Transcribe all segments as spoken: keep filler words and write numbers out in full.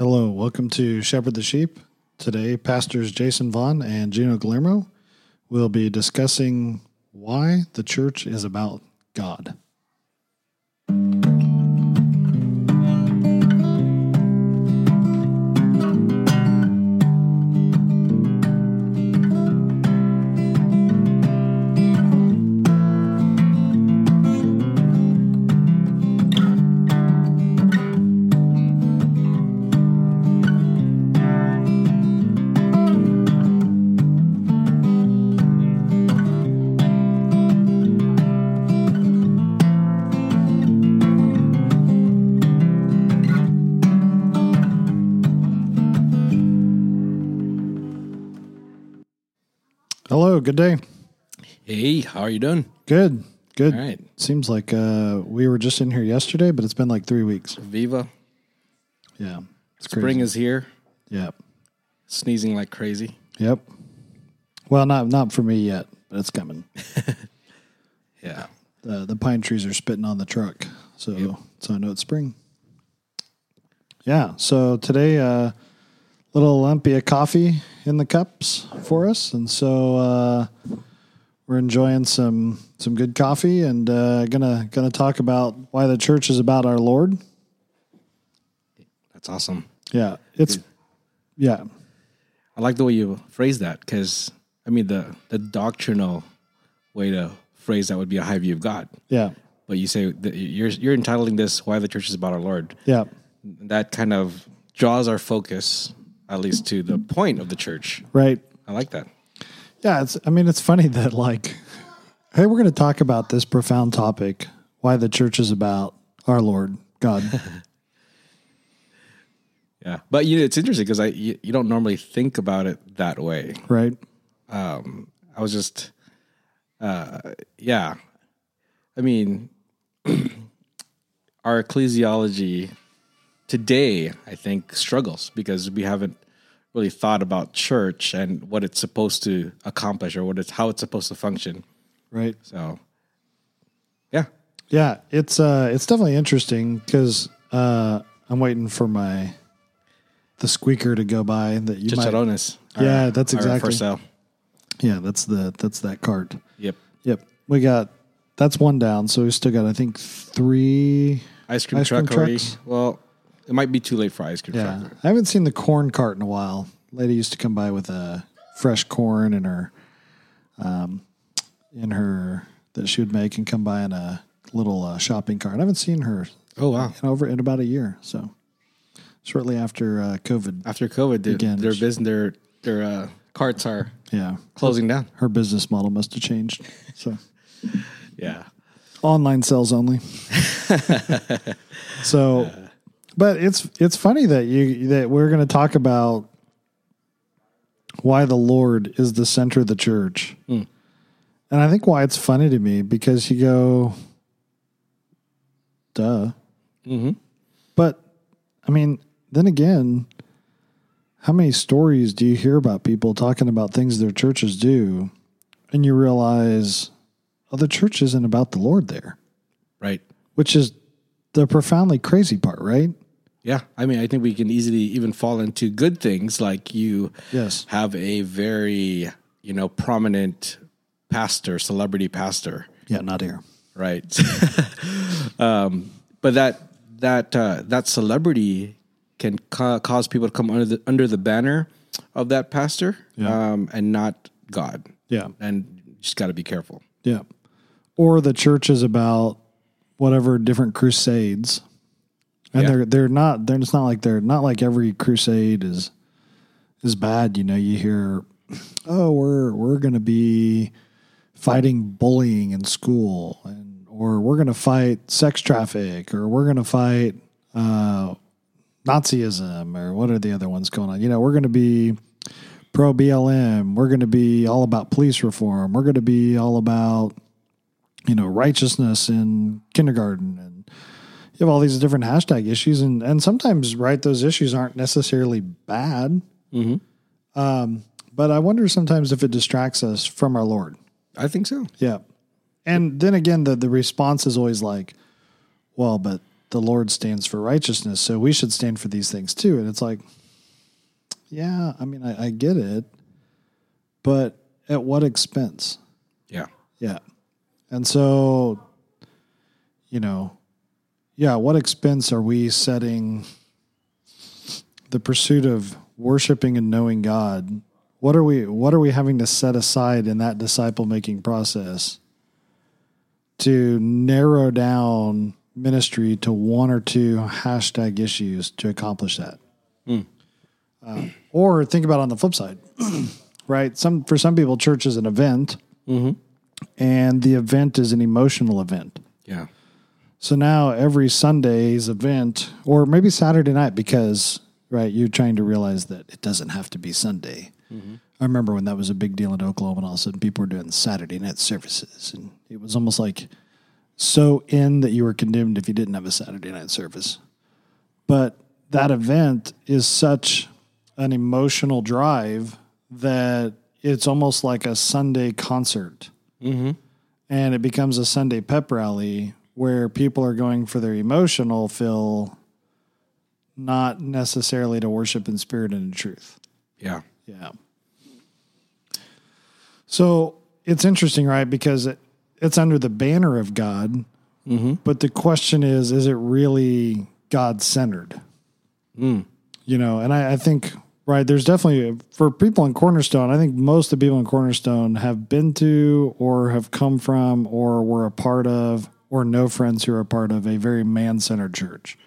Hello, welcome to Shepherd the Sheep. Today, Pastors Jason Vaughn and Gino Guillermo will be discussing why the church is about God. Hello, good day. Hey, how are you doing? Good, good. All right. Seems like uh, we were just in here yesterday, but it's been like three weeks. Viva. Yeah. It's Spring crazy. Is here. Yeah. Sneezing like crazy. Yep. Well, not not for me yet, but it's coming. Yeah. Uh, the pine trees are spitting on the truck, so, yep. so I know it's spring. Yeah, so today... Uh, Little Olympia coffee in the cups for us, and so uh, we're enjoying some some good coffee, and uh, gonna gonna talk about why the church is about our Lord. That's awesome. Yeah, it's Dude. yeah. I like the way you phrase that because I mean the the doctrinal way to phrase that would be a high view of God. Yeah, but you say that you're you're entitling this "Why the Church is About Our Lord." Yeah, that kind of draws our focus. At least to the point of the church. Right. I like that. Yeah, it's. I mean, it's funny that, like, hey, we're going to talk about this profound topic, why the church is about our Lord, God. Yeah. But you know, it's interesting because I you, you don't normally think about it that way. Right. Um, I was just, uh, yeah. I mean, our ecclesiology... Today, I think, struggles because we haven't really thought about church and what it's supposed to accomplish or what it's how it's supposed to function. Right. So, yeah. Yeah, it's uh, it's definitely interesting because uh, I'm waiting for my the squeaker to go by that you Chicharrones. Might. Yeah, our, that's exactly. For sale. Yeah, that's the that's that cart. Yep. Yep. We got that's one down, so we still got I think three ice cream, ice cream truck trucks. Well. It might be too late for ice cream. Yeah, factor. I haven't seen the corn cart in a while. Lady used to come by with a fresh corn in her, um, in her that she would make and come by in a little uh, shopping cart. I haven't seen her. Oh wow! In over in about a year. So shortly after uh, COVID. After COVID, began, their their business, their their uh, carts are yeah closing down. Her business model must have changed. So yeah, online sales only. So. Uh, But it's it's funny that you that we're going to talk about why the Lord is the center of the church. Mm. And I think why it's funny to me, because you go, duh. Mm-hmm. But, I mean, then again, how many stories do you hear about people talking about things their churches do, and you realize, oh, the church isn't about the Lord there. Right. Which is the profoundly crazy part, right? Yeah. I mean, I think we can easily even fall into good things like you yes. have a very, you know, prominent pastor, celebrity pastor. Yeah, not here. Right. um, but that that uh, that celebrity can ca- cause people to come under the, under the banner of that pastor yeah. um, and not God. Yeah. And you just got to be careful. Yeah. Or the church is about whatever different crusades. And yeah. they're they're not they're it's not like they're not like every crusade is is bad, you know. You hear, oh, we're we're gonna be fighting bullying in school, and or we're gonna fight sex traffic, or we're gonna fight uh, Nazism, or what are the other ones going on? You know, we're gonna be pro B L M, we're gonna be all about police reform, we're gonna be all about, you know, righteousness in kindergarten, and you have all these different hashtag issues, and, and sometimes, right, those issues aren't necessarily bad. Mm-hmm. Um, but I wonder sometimes if it distracts us from our Lord. I think so. Yeah. And then again, the, the response is always like, well, but the Lord stands for righteousness, so we should stand for these things too. And it's like, yeah, I mean, I, I get it, but at what expense? Yeah. Yeah. And so, you know, yeah, what expense are we setting the pursuit of worshiping and knowing God? What are we, what are we having to set aside in that disciple-making process to narrow down ministry to one or two hashtag issues to accomplish that? Mm. Uh, or think about it on the flip side, right? Some for some people, church is an event, mm-hmm. and the event is an emotional event. Yeah. So now every Sunday's event, or maybe Saturday night, because right, you're trying to realize that it doesn't have to be Sunday. Mm-hmm. I remember when that was a big deal in Oklahoma, and all of a sudden people were doing Saturday night services, and it was almost like so in that you were condemned if you didn't have a Saturday night service. But that event is such an emotional drive that it's almost like a Sunday concert. Mm-hmm. And it becomes a Sunday pep rally where people are going for their emotional fill, not necessarily to worship in spirit and in truth. Yeah. Yeah. So it's interesting, right? Because it, it's under the banner of God, mm-hmm. but the question is, is it really God-centered? Mm. You know, and I, I think... Right, there's definitely, for people in Cornerstone, I think most of the people in Cornerstone have been to or have come from or were a part of or know friends who are a part of a very man-centered church.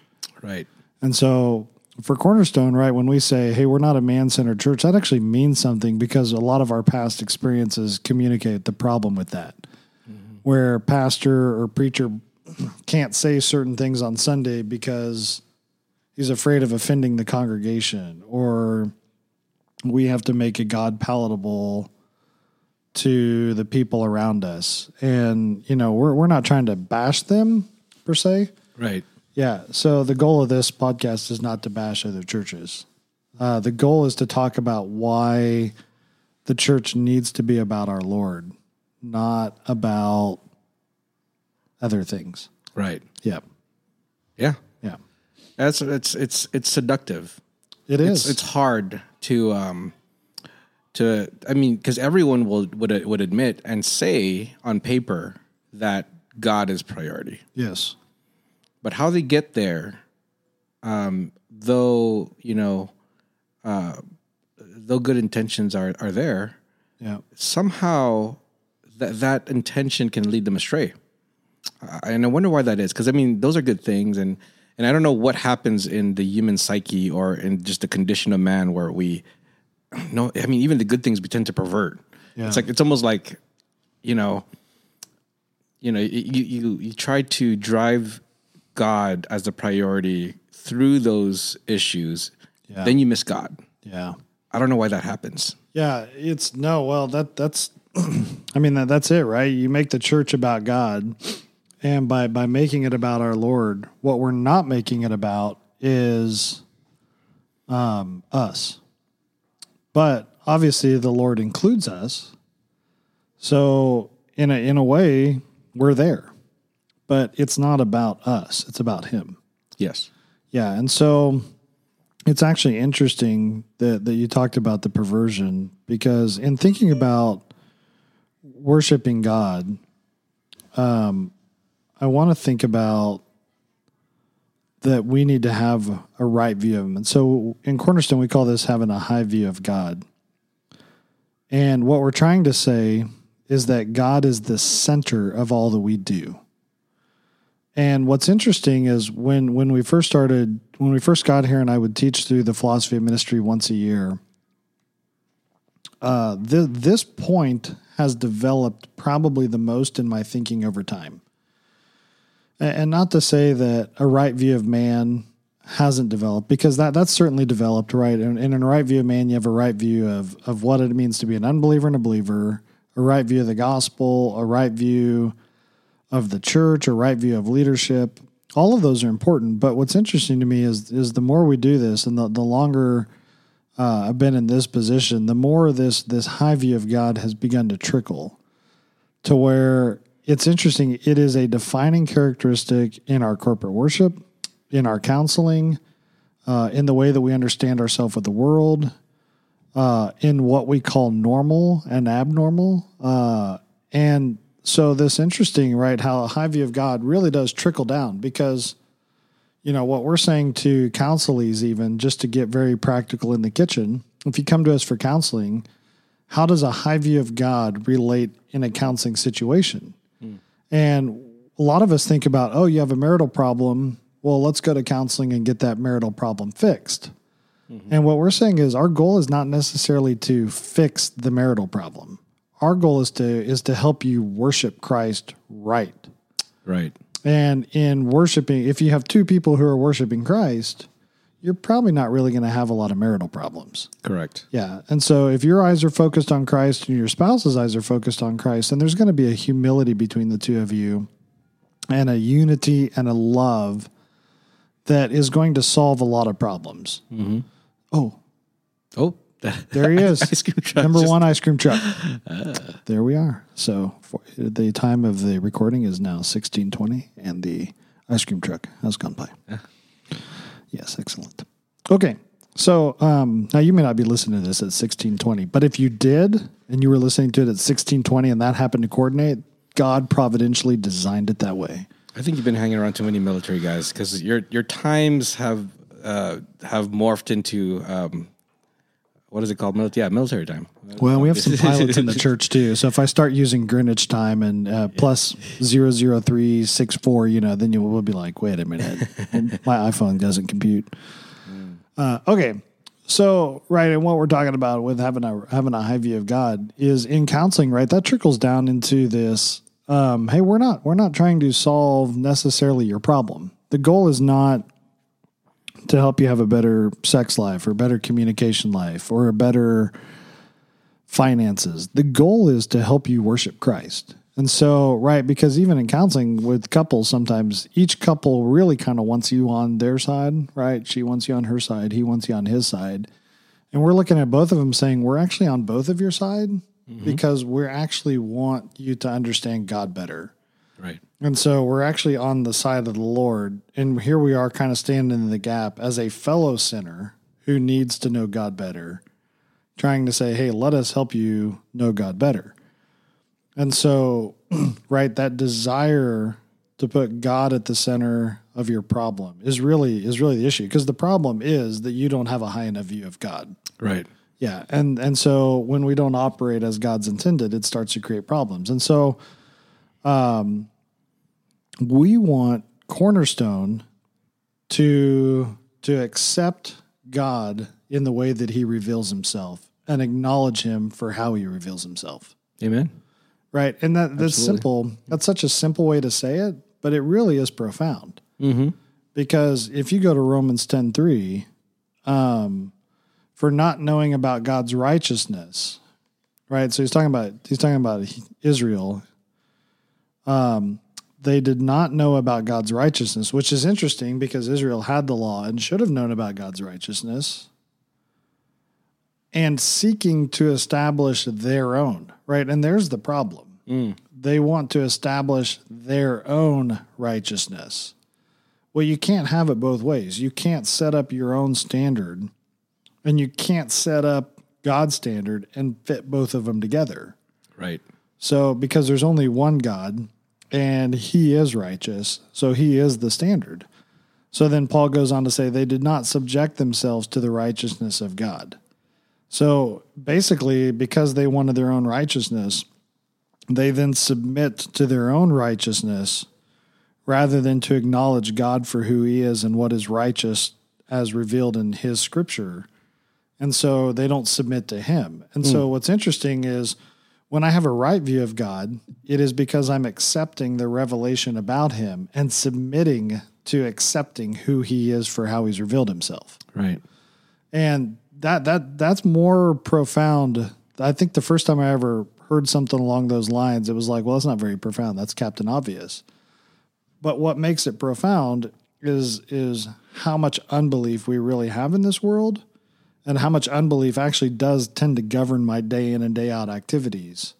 Right. And so for Cornerstone, right, when we say, hey, we're not a man-centered church, that actually means something because a lot of our past experiences communicate the problem with that, mm-hmm. where pastor or preacher can't say certain things on Sunday because he's afraid of offending the congregation, or we have to make a God palatable to the people around us. And, you know, we're we're not trying to bash them per se. Right. Yeah. So the goal of this podcast is not to bash other churches. Uh, the goal is to talk about why the church needs to be about our Lord, not about other things. Right. Yeah. Yeah. That's it's it's it's seductive. It is. It's, it's hard to um to I mean because everyone will would would admit and say on paper that God is priority. Yes, but how they get there, um, though you know, uh, though good intentions are are there, yeah. Somehow that that intention can lead them astray, uh, and I wonder why that is. Because I mean, those are good things and. And I don't know what happens in the human psyche or in just the condition of man where we, no, I mean, even the good things we tend to pervert. Yeah. It's like it's almost like, you know, you know, you, you you try to drive God as the priority through those issues, yeah. Then you miss God. Yeah, I don't know why that happens. Yeah, it's no, well, that that's, I mean, that, that's it, right? You make the church about God. And by, by making it about our Lord, what we're not making it about is um, us. But obviously the Lord includes us. So in a, in a way, we're there. But it's not about us. It's about Him. Yes. Yeah, and so it's actually interesting that, that you talked about the perversion because in thinking about worshiping God, um. I want to think about that we need to have a right view of Him. And so in Cornerstone, we call this having a high view of God. And what we're trying to say is that God is the center of all that we do. And what's interesting is when, when we first started, when we first got here and I would teach through the philosophy of ministry once a year, uh, th- this point has developed probably the most in my thinking over time. And not to say that a right view of man hasn't developed, because that, that's certainly developed, right? And, and in a right view of man, you have a right view of, of what it means to be an unbeliever and a believer, a right view of the gospel, a right view of the church, a right view of leadership. All of those are important. But what's interesting to me is is the more we do this and the, the longer uh, I've been in this position, the more this this high view of God has begun to trickle to where... It's interesting. It is a defining characteristic in our corporate worship. in our counseling, uh, in the way that we understand ourselves with the world, uh, in what we call normal and abnormal. Uh, and so this interesting, right, how a high view of God really does trickle down, because, you know, what we're saying to counselees, even just to get very practical in the kitchen, if you come to us for counseling, how does a high view of God relate in a counseling situation? Mm. And a lot of us think about, oh, you have a marital problem. Well, let's go to counseling and get that marital problem fixed. Mm-hmm. And what we're saying is our goal is not necessarily to fix the marital problem. Our goal is to is to help you worship Christ right. Right. And in worshiping, if you have two people who are worshiping Christ, you're probably not really going to have a lot of marital problems. Correct. Yeah. And so if your eyes are focused on Christ and your spouse's eyes are focused on Christ, then there's going to be a humility between the two of you and a unity and a love that is going to solve a lot of problems. Mm-hmm. Oh. Oh. There he is. Ice cream truck. Number Just... one ice cream truck. Uh. There we are. So for the time of the recording is now sixteen twenty, and the ice cream truck has gone by. Yeah. Yes, excellent. Okay, so um, now you may not be listening to this at sixteen twenty, but if you did and you were listening to it at sixteen twenty and that happened to coordinate, God providentially designed it that way. I think you've been hanging around too many military guys, because your your times have uh, have morphed into, um, what is it called? Mil- yeah, military time. Well, we have some pilots in the church too, so if I start using Greenwich time and uh, plus zero zero three six four, you know, then you will be like, wait a minute, my iPhone doesn't compute. Mm. Uh, okay, so right, and what we're talking about with having a having a high view of God is in counseling, right? That trickles down into this. Um, hey, we're not we're not trying to solve necessarily your problem. The goal is not to help you have a better sex life or better communication life or a better finances. The goal is to help you worship Christ. And so, right, because even in counseling with couples, sometimes each couple really kind of wants you on their side, right? She wants you on her side. He wants you on his side. And we're looking at both of them saying, we're actually on both of your side, mm-hmm. because we actually want you to understand God better. Right. And so we're actually on the side of the Lord. And here we are kind of standing in the gap as a fellow sinner who needs to know God better, trying to say, hey, let us help you know God better. And so, right, that desire to put God at the center of your problem is really is really the issue, because the problem is that you don't have a high enough view of God. Right. Yeah, and and so when we don't operate as God's intended, it starts to create problems. And so um, we want Cornerstone to to accept God in the way that he reveals himself and acknowledge him for how he reveals himself. Amen. Right. And that that's Absolutely. simple. That's such a simple way to say it, but it really is profound. Mm-hmm. Because if you go to Romans ten three, um, for not knowing about God's righteousness, right? So he's talking about, he's talking about Israel. Um, they did not know about God's righteousness, which is interesting because Israel had the law and should have known about God's righteousness, and seeking to establish their own, right? And there's the problem. Mm. They want to establish their own righteousness. Well, you can't have it both ways. You can't set up your own standard, and you can't set up God's standard and fit both of them together. Right. So, because there's only one God, and he is righteous, so he is the standard. So then Paul goes on to say they did not subject themselves to the righteousness of God. So basically, because they wanted their own righteousness, they then submit to their own righteousness rather than to acknowledge God for who he is and what is righteous as revealed in his scripture. And so they don't submit to him. And mm. so what's interesting is when I have a right view of God, it is because I'm accepting the revelation about him and submitting to accepting who he is for how he's revealed himself. Right. And That that that's more profound. I think the first time I ever heard something along those lines, it was like, well, that's not very profound. That's Captain Obvious. But what makes it profound is is how much unbelief we really have in this world, and how much unbelief actually does tend to govern my day in and day out activities,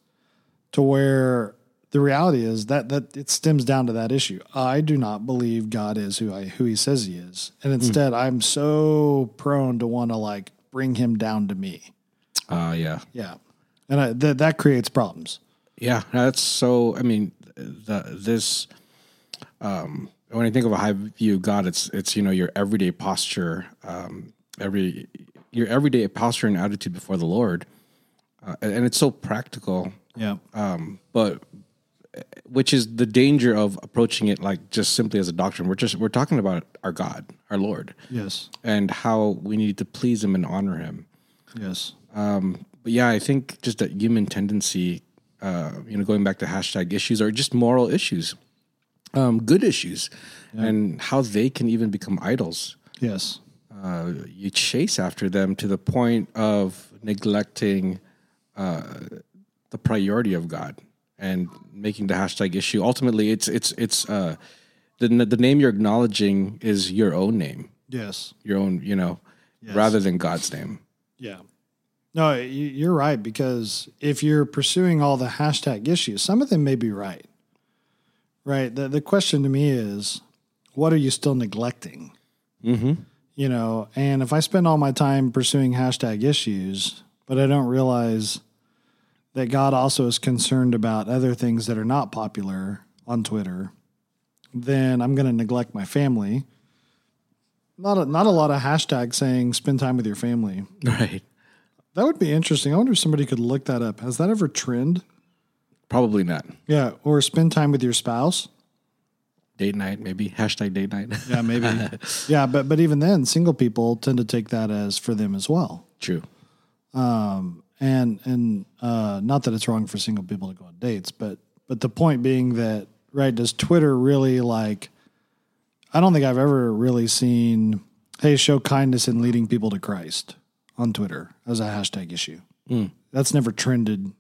to where the reality is that, that it stems down to that issue. I do not believe God is who I who he says he is. And instead, mm. I'm so prone to want to, like, bring him down to me. Ah, uh, yeah. Yeah. And I, th- that creates problems. Yeah, that's so, I mean, the, this, um, when I think of a high view God, it's, it's, you know, your everyday posture, um, every, your everyday posture and attitude before the Lord. Uh, and it's so practical. Yeah. Um, but which is the danger of approaching it like just simply as a doctrine. We're just, we're talking about our God, our Lord. Yes. And how we need to please him and honor him. Yes. Um, but yeah, I think just that human tendency, uh, you know, going back to hashtag issues or just moral issues, um, good issues, yeah. and how they can even become idols. Yes. Uh, you chase after them to the point of neglecting uh, the priority of God and making the hashtag issue. Ultimately, it's it's it's uh, the the name you're acknowledging is your own name. Yes. Your own, you know, yes. rather than God's name. Yeah. No, you're right, because if you're pursuing all the hashtag issues, some of them may be right, right? The the question to me is, what are you still neglecting? Mm-hmm. You know, and if I spend all my time pursuing hashtag issues, but I don't realize that God also is concerned about other things that are not popular on Twitter, then I'm going to neglect my family. Not a, not a lot of hashtags saying spend time with your family. Right. That would be interesting. I wonder if somebody could look that up. Has that ever trend? Probably not. Yeah, or spend time with your spouse. Date night, maybe. Hashtag date night. Yeah, maybe. yeah, but but even then, single people tend to take that as for them as well. True. Um, and and uh, not that it's wrong for single people to go on dates, but but the point being that, right, does Twitter really, like, I don't think I've ever really seen, hey, show kindness in leading people to Christ on Twitter as a hashtag issue. Mm. That's never trended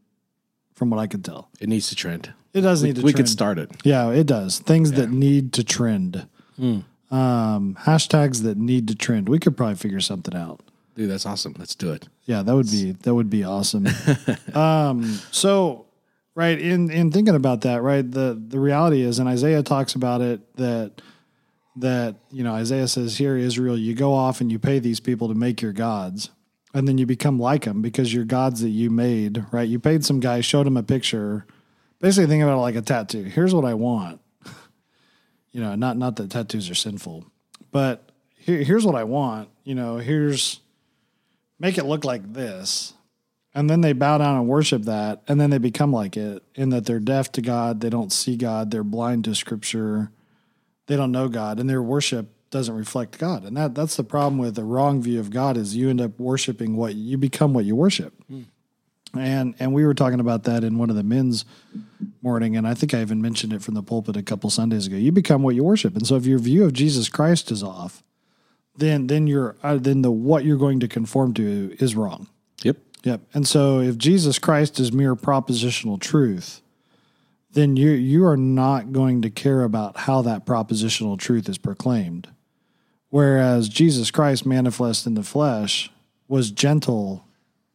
from what I could tell. It needs to trend. It does we, need to we trend. We could start it. Yeah, it does. Things yeah. that need to trend. Mm. Um, hashtags that need to trend. We could probably figure something out. Dude, that's awesome. Let's do it. Yeah, that would be that would be awesome. um, so, right, in in thinking about that, right, the, the reality is, and Isaiah talks about it, that that, you know, Isaiah says, here, Israel, you go off and you pay these people to make your gods. And then you become like them because your gods that you made, right? You paid some guy, showed him a picture. Basically, think about it like a tattoo. Here's what I want. you know, not not that tattoos are sinful, but here, here's what I want. You know, here's, make it look like this. And then they bow down and worship that. And then they become like it in that they're deaf to God. They don't see God. They're blind to scripture. They don't know God. And their worship doesn't reflect God. And that that's the problem with the wrong view of God is you end up worshiping what you become, what you worship. Mm. And, and we were talking about that in one of the men's morning. And I think I even mentioned it from the pulpit a couple Sundays ago, you become what you worship. And so if your view of Jesus Christ is off, then, then you're, uh, then the, what you're going to conform to is wrong. Yep. Yep. And so if Jesus Christ is mere propositional truth, then you, you are not going to care about how that propositional truth is proclaimed. Whereas Jesus Christ manifest in the flesh was gentle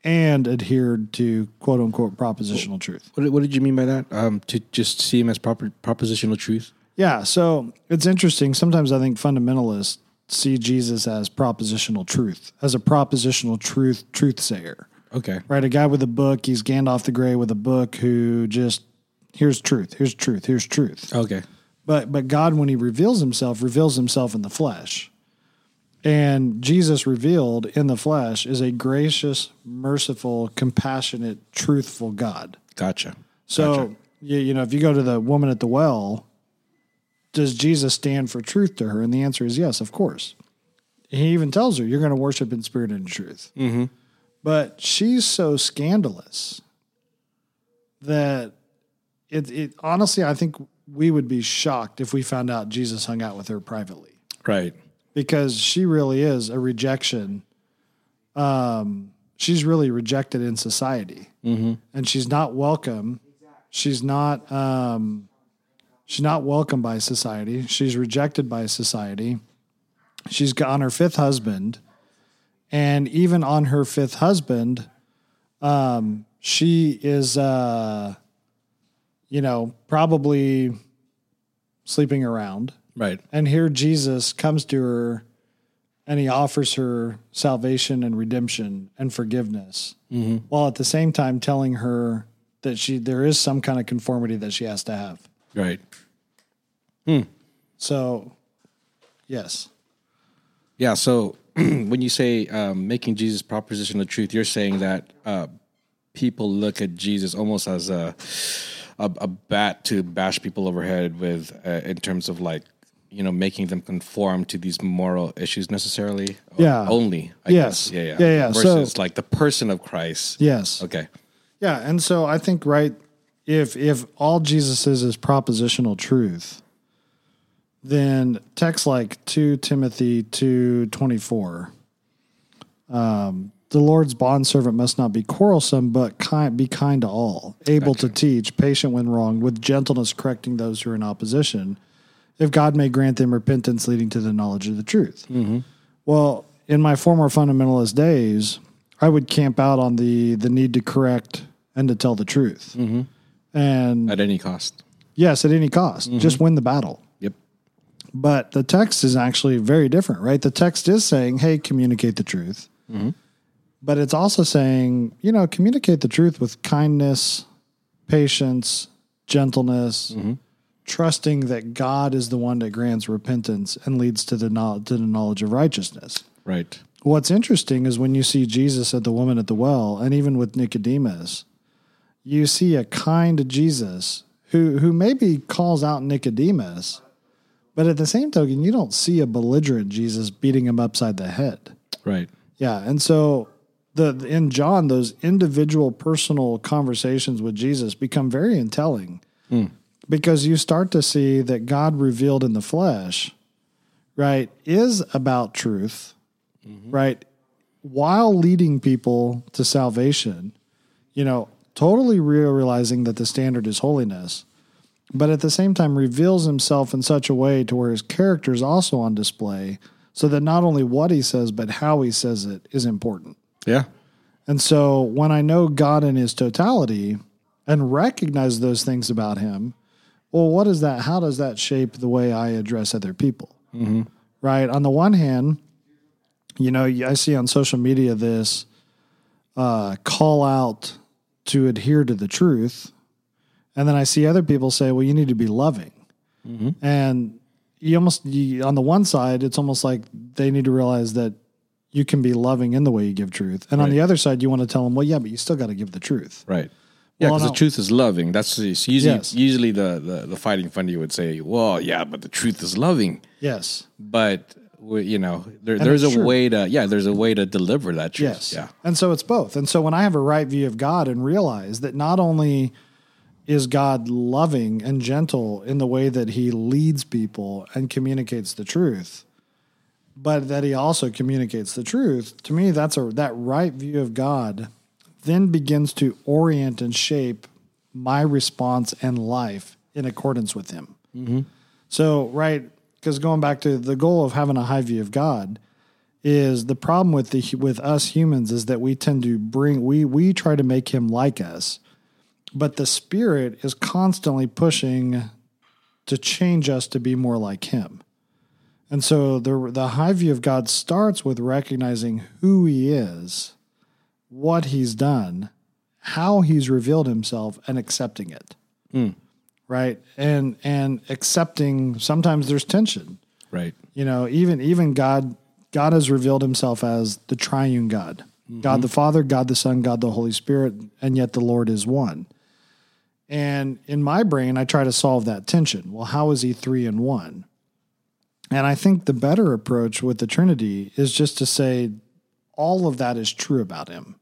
and adhered to quote unquote propositional truth. What, what did you mean by that? Um, to just see him as proper, propositional truth? Yeah. So it's interesting. Sometimes I think fundamentalists see Jesus as propositional truth, as a propositional truth, truth sayer. Okay. Right. A guy with a book, he's Gandalf the Grey with a book who just, here's truth, here's truth, here's truth. Okay. But, but God, when he reveals himself, reveals himself in the flesh. And Jesus revealed in the flesh is a gracious, merciful, compassionate, truthful God. Gotcha. So, gotcha. You, you know, if you go to the woman at the well, does Jesus stand for truth to her? And the answer is yes, of course. He even tells her, you're going to worship in spirit and in truth. Mm-hmm. But she's so scandalous that it, it honestly, I think we would be shocked if we found out Jesus hung out with her privately. Right. Because she really is a rejection. Um, she's really rejected in society, mm-hmm. and she's not welcome. She's not. Um, she's not welcome by society. She's rejected by society. She's on her fifth husband, and even on her fifth husband, um, she is. Uh, you know, probably sleeping around. Right. And here Jesus comes to her and he offers her salvation and redemption and forgiveness, mm-hmm. while at the same time telling her that she there is some kind of conformity that she has to have. Right. Hmm. So, yes. Yeah, so when you say um, making Jesus proposition of truth, you're saying that uh, people look at Jesus almost as a, a, a bat to bash people overhead with uh, in terms of like, you know, making them conform to these moral issues necessarily? Yeah. Only, I yes. guess. Yeah, yeah. yeah, yeah. Versus so, like the person of Christ. Yes. Okay. Yeah, and so I think, right, if if all Jesus is is propositional truth, then texts like Second Timothy two twenty-four, um, the Lord's bondservant must not be quarrelsome, but kind, be kind to all, able gotcha. to teach, patient when wronged, with gentleness correcting those who are in opposition, if God may grant them repentance leading to the knowledge of the truth. Mm-hmm. Well, in my former fundamentalist days, I would camp out on the the need to correct and to tell the truth. Mm-hmm. And at any cost. Yes, at any cost. Mm-hmm. Just win the battle. Yep. But the text is actually very different, right? The text is saying, hey, communicate the truth. Mm-hmm. But it's also saying, you know, communicate the truth with kindness, patience, gentleness, mm-hmm. trusting that God is the one that grants repentance and leads to the knowledge, to the knowledge of righteousness. Right. What's interesting is when you see Jesus at the woman at the well, and even with Nicodemus, you see a kind Jesus who, who maybe calls out Nicodemus, but at the same token, you don't see a belligerent Jesus beating him upside the head. Right. Yeah, and so the in John, those individual personal conversations with Jesus become very telling, mm. because you start to see that God revealed in the flesh, right, is about truth. Mm-hmm. Right, while leading people to salvation, you know, totally realizing that the standard is holiness, but at the same time reveals himself in such a way to where his character is also on display, so that not only what he says, but how he says it is important. Yeah. And so when I know God in his totality and recognize those things about him, well, what is that? How does that shape the way I address other people? Mm-hmm. Right. On the one hand, you know, I see on social media this uh, call out to adhere to the truth, and then I see other people say, "Well, you need to be loving." Mm-hmm. And you almost, you, on the one side, it's almost like they need to realize that you can be loving in the way you give truth, and right. on the other side, you want to tell them, "Well, yeah, but you still got to give the truth." Right. Yeah, because well, the truth is loving. That's usually yes. usually the, the the fighting fundy would say, "Well, yeah, but the truth is loving." Yes, but. We, you know, there, there's a true. way to, yeah, there's a way to deliver that truth. Yes. Yeah. And so it's both. And so when I have a right view of God and realize that not only is God loving and gentle in the way that he leads people and communicates the truth, but that he also communicates the truth, to me, that's a, that right view of God then begins to orient and shape my response and life in accordance with him. Mm-hmm. So, right. Because going back to the goal of having a high view of God is the problem with the with us humans is that we tend to bring, we we try to make him like us, but the Spirit is constantly pushing to change us to be more like him. And so the the high view of God starts with recognizing who he is, what he's done, how he's revealed himself, and accepting it. Mm. Right. And and accepting, sometimes there's tension. Right. You know, even even God, God has revealed himself as the triune God. Mm-hmm. God the Father, God the Son, God the Holy Spirit, and yet the Lord is one. And in my brain, I try to solve that tension. Well, how is he three in one? And I think the better approach with the Trinity is just to say all of that is true about him.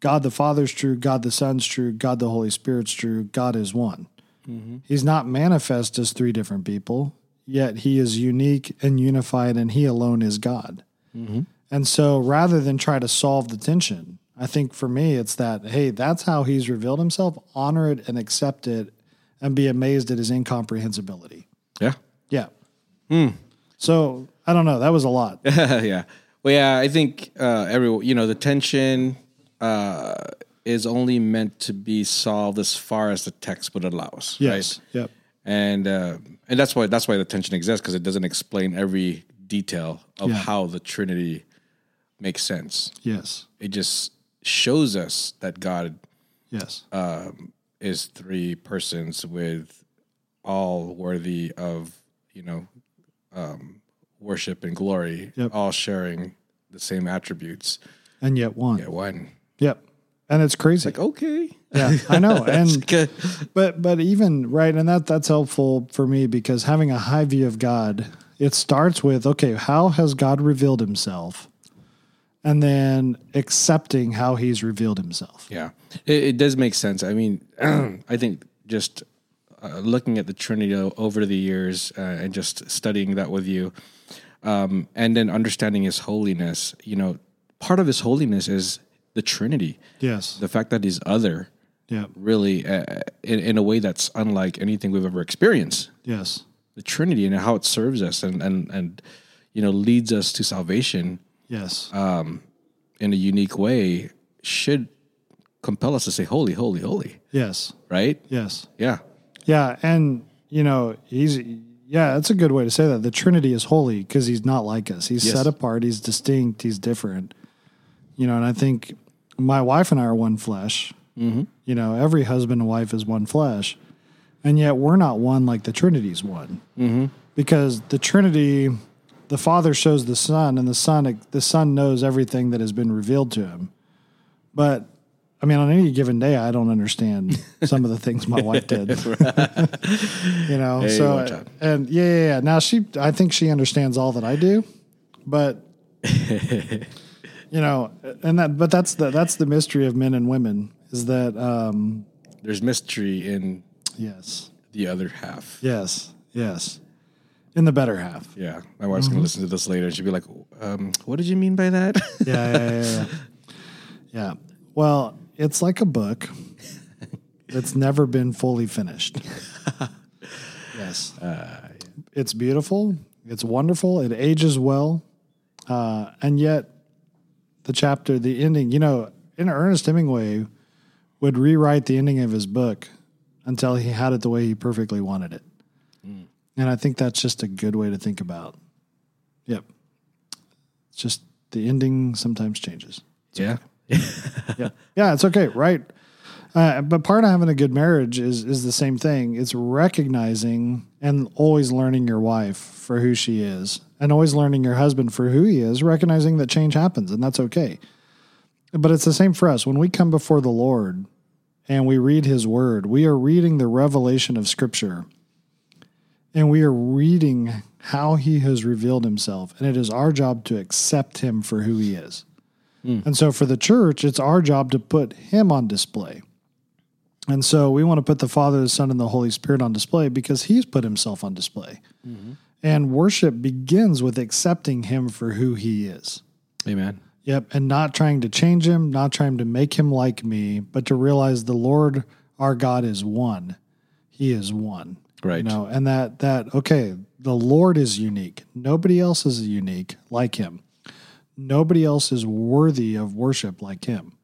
God the Father's true, God the Son's true, God the Holy Spirit's true, God is one. Mm-hmm. He's not manifest as three different people, yet he is unique and unified, and he alone is God. Mm-hmm. And so rather than try to solve the tension, I think for me it's that, hey, that's how he's revealed himself, honor it and accept it, and be amazed at his incomprehensibility. Yeah. Yeah. Mm. So I don't know. That was a lot. yeah. Well, yeah, I think uh, every, you know, the tension, uh, is only meant to be solved as far as the text would allow us. Yes. Right? Yep. And uh, and that's why that's why the tension exists, because it doesn't explain every detail of yeah. how the Trinity makes sense. Yes. It just shows us that God yes. um, is three persons with all worthy of, you know, um, worship and glory, yep. all sharing the same attributes. And yet one. Yet one. Yep. And it's crazy. It's like, okay. Yeah, I know. And good. but but even right, and that that's helpful for me, because having a high view of God, it starts with, okay, how has God revealed himself? And then accepting how he's revealed himself. Yeah. It, it does make sense. I mean, I think just uh, looking at the Trinity over the years uh, and just studying that with you, um, and then understanding his holiness, you know, part of his holiness is the Trinity. Yes. The fact that he's other. Yeah. Really, uh, in, in a way that's unlike anything we've ever experienced. Yes. The Trinity and how it serves us and, and, and you know, leads us to salvation. Yes. Um, in a unique way should compel us to say, holy, holy, holy. Yes. Right? Yes. Yeah. Yeah. And, you know, he's, yeah, that's a good way to say that. The Trinity is holy because he's not like us. He's yes. set apart. He's distinct. He's different. You know, and I think my wife and I are one flesh. Mm-hmm. You know, every husband and wife is one flesh. And yet we're not one like the Trinity's one. Mm-hmm. Because the Trinity, the Father shows the Son, and the Son the Son knows everything that has been revealed to him. But, I mean, on any given day, I don't understand some of the things my wife did. you know, hey, so, and yeah, yeah, yeah. Now, she, I think she understands all that I do, but... You know, and that, but that's the that's the mystery of men and women, is that um, there's mystery in yes the other half, yes, yes, in the better half. Yeah, my wife's mm-hmm. gonna listen to this later, and she'll be like, um, "What did you mean by that?" yeah, yeah, yeah, yeah. yeah. Well, it's like a book that's never been fully finished. yes, uh, yeah. It's beautiful. It's wonderful. It ages well, uh, and yet. The chapter, the ending, you know, in Ernest Hemingway would rewrite the ending of his book until he had it the way he perfectly wanted it. Mm. And I think that's just a good way to think about. Yep. It's just the ending sometimes changes. It's yeah. Okay. yeah. Yeah. It's okay. Right. Uh, but part of having a good marriage is, is the same thing. It's recognizing and always learning your wife for who she is and always learning your husband for who he is, recognizing that change happens, and that's okay. But it's the same for us. When we come before the Lord and we read his word, we are reading the revelation of Scripture, and we are reading how he has revealed himself, and it is our job to accept him for who he is. Mm. And so for the church, it's our job to put him on display. And so we want to put the Father, the Son, and the Holy Spirit on display because he's put himself on display. Mm-hmm. And worship begins with accepting him for who he is. Amen. Yep. And not trying to change him, not trying to make him like me, but to realize the Lord, our God, is one. He is one. Right. You know, and that, that, okay, the Lord is unique. Nobody else is unique like him. Nobody else is worthy of worship like him.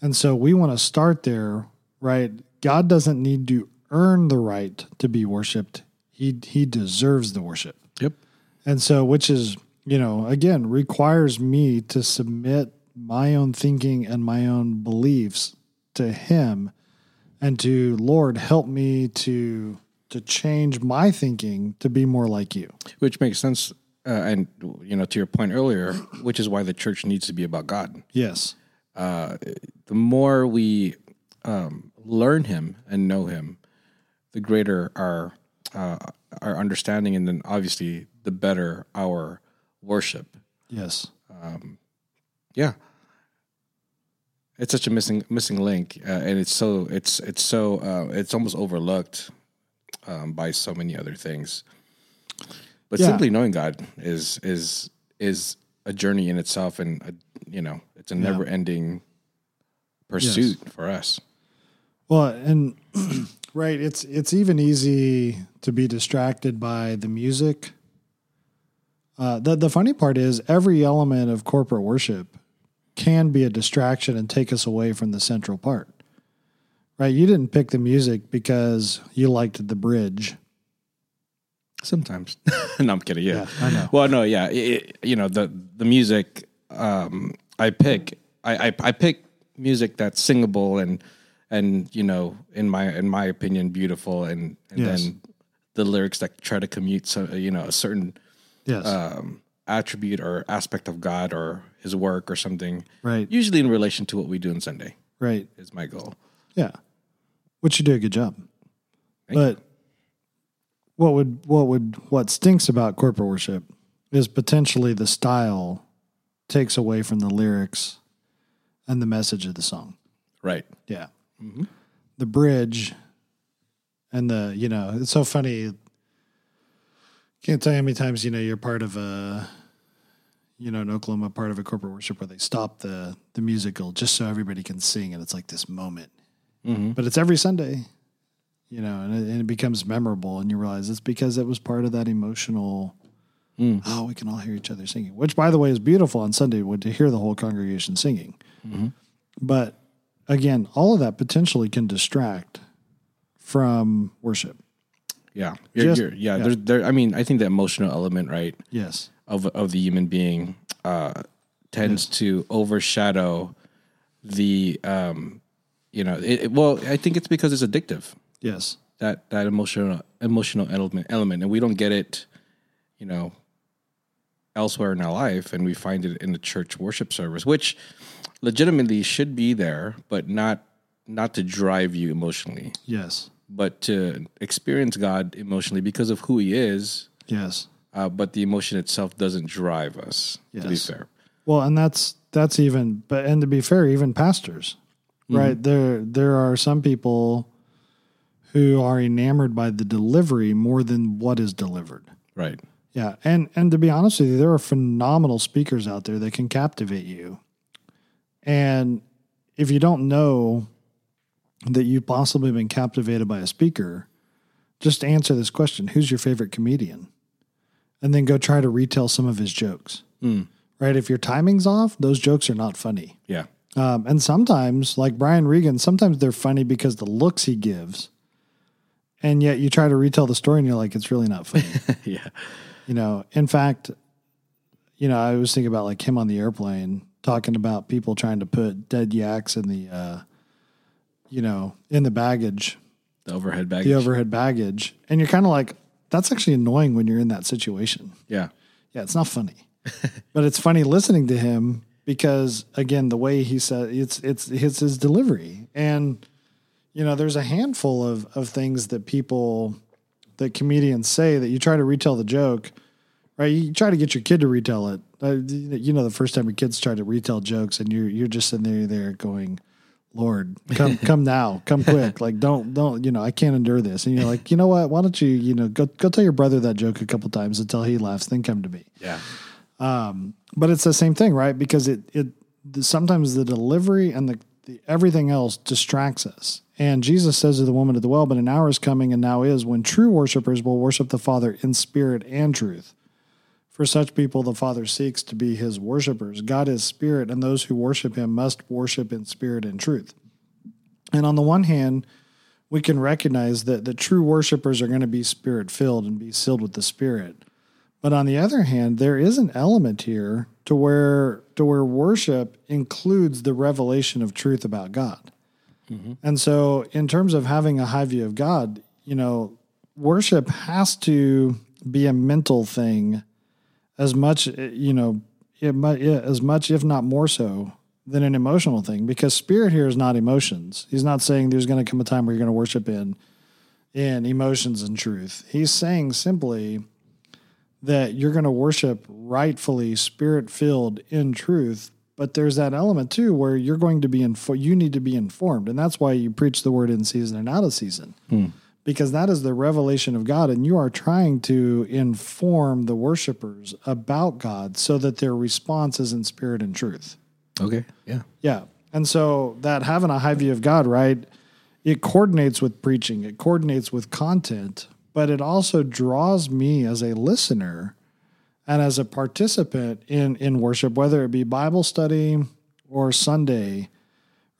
And so we want to start there. Right? God doesn't need to earn the right to be worshiped. He he deserves the worship. Yep. And so, which is, you know, again, requires me to submit my own thinking and my own beliefs to him and to, Lord, help me to to change my thinking to be more like you. Which makes sense. Uh, and, you know, to your point earlier, which is why the church needs to be about God. Yes. Uh, the more we... Um, learn him and know him, the greater our uh, our understanding, and then obviously the better our worship. Yes. Um, yeah. It's such a missing missing link, uh, and it's so it's it's so uh, it's almost overlooked um, by so many other things. But yeah. Simply knowing God is is is a journey in itself, and a, you know, it's a never ending pursuit yes. for us. Well, and right, it's it's even easy to be distracted by the music. Uh, the the funny part is every element of corporate worship can be a distraction and take us away from the central part, right? You didn't pick the music because you liked the bridge. Sometimes. No, I'm kidding. Yeah. yeah, I know. Well, no, yeah. It, you know, the, the music um, I pick, I, I, I pick music that's singable and, and, you know, in my, in my opinion, beautiful. And, and yes. then the lyrics that try to commute, so, you know, a certain yes. um, attribute or aspect of God or his work or something. Right. Usually in relation to what we do on Sunday. Right. Is my goal. Yeah. Which you do a good job. Thank but you. what would, what would, what stinks about corporate worship is potentially the style takes away from the lyrics and the message of the song. Right. Yeah. Mm-hmm. The bridge and the, you know, it's so funny. Can't tell you how many times, you know, you're part of a, you know, in Oklahoma, part of a corporate worship where they stop the, the musical just so everybody can sing. And it's like this moment, mm-hmm. but it's every Sunday, you know, and it, and it becomes memorable and you realize it's because it was part of that emotional, mm. oh, we can all hear each other singing, which by the way is beautiful on Sunday when to hear the whole congregation singing. Mm-hmm. But again, all of that potentially can distract from worship. Yeah. You're, Just, you're, yeah. yeah. There's, there, I mean, I think the emotional element, right? Yes. Of, of the human being uh, tends yes. to overshadow the, um, you know, it, it, well, I think it's because it's addictive. Yes. That, that emotional, emotional element element. And we don't get it, you know, elsewhere in our life. And we find it in the church worship service, which legitimately should be there, but not, not to drive you emotionally. Yes. But to experience God emotionally because of who he is. Yes. Uh, but the emotion itself doesn't drive us, yes. to be fair. Well, and that's that's even, but and to be fair, even pastors, mm-hmm. right? There there are some people who are enamored by the delivery more than what is delivered. Right. Yeah, and, and to be honest with you, there are phenomenal speakers out there that can captivate you. And if you don't know that you've possibly been captivated by a speaker, just answer this question. Who's your favorite comedian? And then go try to retell some of his jokes, mm. right? If your timing's off, those jokes are not funny. Yeah. Um, and sometimes, like Brian Regan, sometimes they're funny because the looks he gives, and yet you try to retell the story and you're like, it's really not funny. Yeah. You know, in fact, you know, I was thinking about like him on the airplane talking about people trying to put dead yaks in the, uh, you know, in the baggage, the overhead baggage, the overhead baggage. And you're kind of like, that's actually annoying when you're in that situation. Yeah. Yeah. It's not funny, but it's funny listening to him because again, the way he said it's, it's, it's his delivery. And, you know, there's a handful of, of things that people, that comedians say that you try to retell the joke, right? You try to get your kid to retell it. Uh, you know, the first time your kids try to retell jokes and you're, you're just sitting there, there going, Lord, come, come now, come quick. Like, don't, don't, you know, I can't endure this. And you're like, you know what? Why don't you, you know, go, go tell your brother that joke a couple times until he laughs, then come to me. Yeah. Um, but it's the same thing, right? Because it, it, the, sometimes the delivery and the, the, everything else distracts us. And Jesus says to the woman at the well, but an hour is coming and now is when true worshipers will worship the Father in spirit and truth. For such people, the Father seeks to be his worshipers. God is spirit, and those who worship him must worship in spirit and truth. And on the one hand, we can recognize that the true worshipers are going to be spirit-filled and be sealed with the Spirit. But on the other hand, there is an element here to where, to where worship includes the revelation of truth about God. Mm-hmm. And so in terms of having a high view of God, you know, worship has to be a mental thing as much, you know, it might, yeah, as much, if not more so, than an emotional thing. Because spirit here is not emotions. He's not saying there's going to come a time where you're going to worship in, in emotions and truth. He's saying simply that you're going to worship rightfully spirit-filled in truth. But there's that element, too, where you're going to be info- you need to be informed. And that's why you preach the word in season and out of season. Hmm. Because that is the revelation of God, and you are trying to inform the worshipers about God so that their response is in spirit and truth. Okay, yeah. Yeah, and so that having a high view of God, right, it coordinates with preaching, it coordinates with content, but it also draws me as a listener and as a participant in, in worship, whether it be Bible study or Sunday,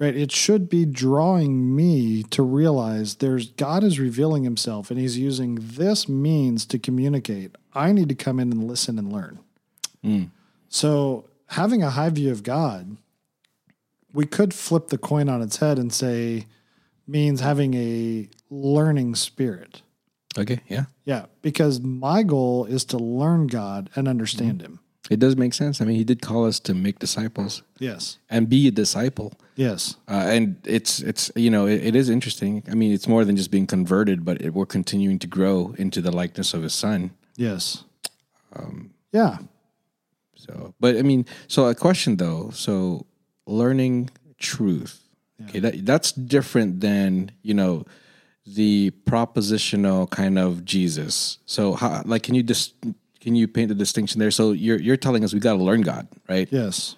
right? It should be drawing me to realize there's God is revealing himself and he's using this means to communicate. I need to come in and listen and learn. Mm. So having a high view of God, we could flip the coin on its head and say means having a learning spirit. Okay, yeah. Yeah, because my goal is to learn God and understand mm-hmm. him. It does make sense. I mean, he did call us to make disciples. Yes. And be a disciple. Yes. Uh, and it's, it's you know, it, it is interesting. I mean, it's more than just being converted, but it, we're continuing to grow into the likeness of his son. Yes. Um, yeah. So, but I mean, so a question, though. So learning truth. Yeah. Okay, that, that's different than, you know, the propositional kind of Jesus. So, how, like, can you just... Dis- Can you paint the distinction there? So you're you're telling us we got to learn God, right? Yes.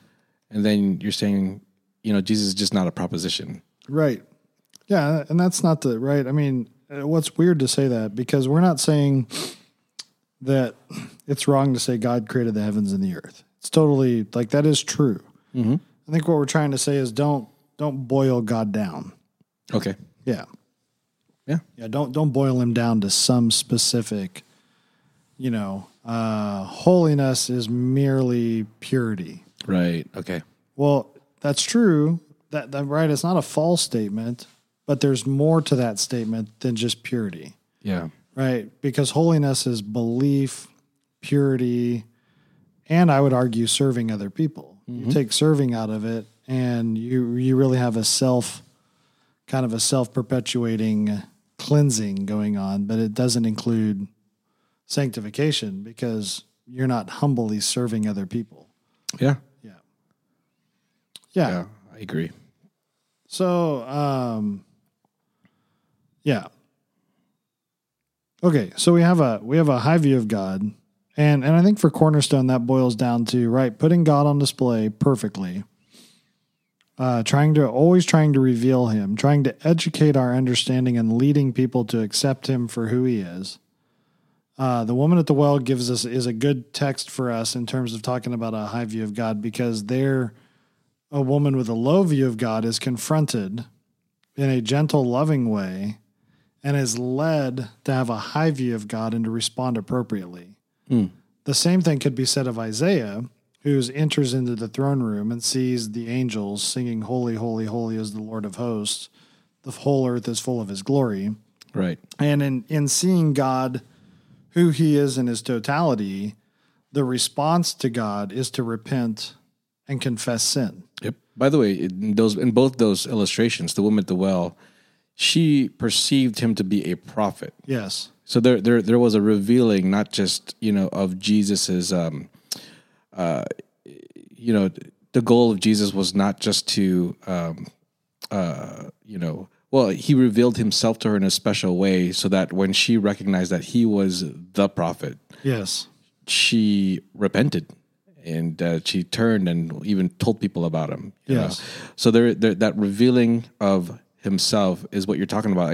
And then you're saying, you know, Jesus is just not a proposition. Right. Yeah, and that's not the right. I mean, what's weird to say that because we're not saying that it's wrong to say God created the heavens and the earth. It's totally like that is true. Mm-hmm. I think what we're trying to say is don't don't boil God down. Okay. Yeah. Yeah. Yeah. Don't don't boil him down to some specific, you know. Uh, holiness is merely purity. Right. Okay. Well, that's true. That, that right. It's not a false statement, but there's more to that statement than just purity. Yeah. Right. Because holiness is belief, purity, and I would argue serving other people. Mm-hmm. You take serving out of it, and you you really have a self, kind of a self-perpetuating cleansing going on, but it doesn't include sanctification because you're not humbly serving other people. Yeah. Yeah. Yeah. Yeah, I agree. So, um, yeah. Okay. So we have a, we have a high view of God and, and I think for Cornerstone that boils down to, right, putting God on display perfectly, uh, trying to, always trying to reveal him, trying to educate our understanding and leading people to accept him for who he is. Uh, the woman at the well gives us is a good text for us in terms of talking about a high view of God because there, a woman with a low view of God is confronted in a gentle, loving way and is led to have a high view of God and to respond appropriately. Mm. The same thing could be said of Isaiah, who enters into the throne room and sees the angels singing, "Holy, holy, holy is the Lord of hosts. The whole earth is full of his glory." Right. And in, in seeing God, who he is in his totality, the response to God is to repent and confess sin. Yep. By the way, in those in both those illustrations, the woman at the well, she perceived him to be a prophet. Yes. So there there there was a revealing, not just, you know, of Jesus's, um, uh, you know, the goal of Jesus was not just to, um, uh, you know, well, he revealed himself to her in a special way so that when she recognized that he was the prophet, yes, she repented and uh, she turned and even told people about him. Yes. Know? So there, there, that revealing of himself is what you're talking about,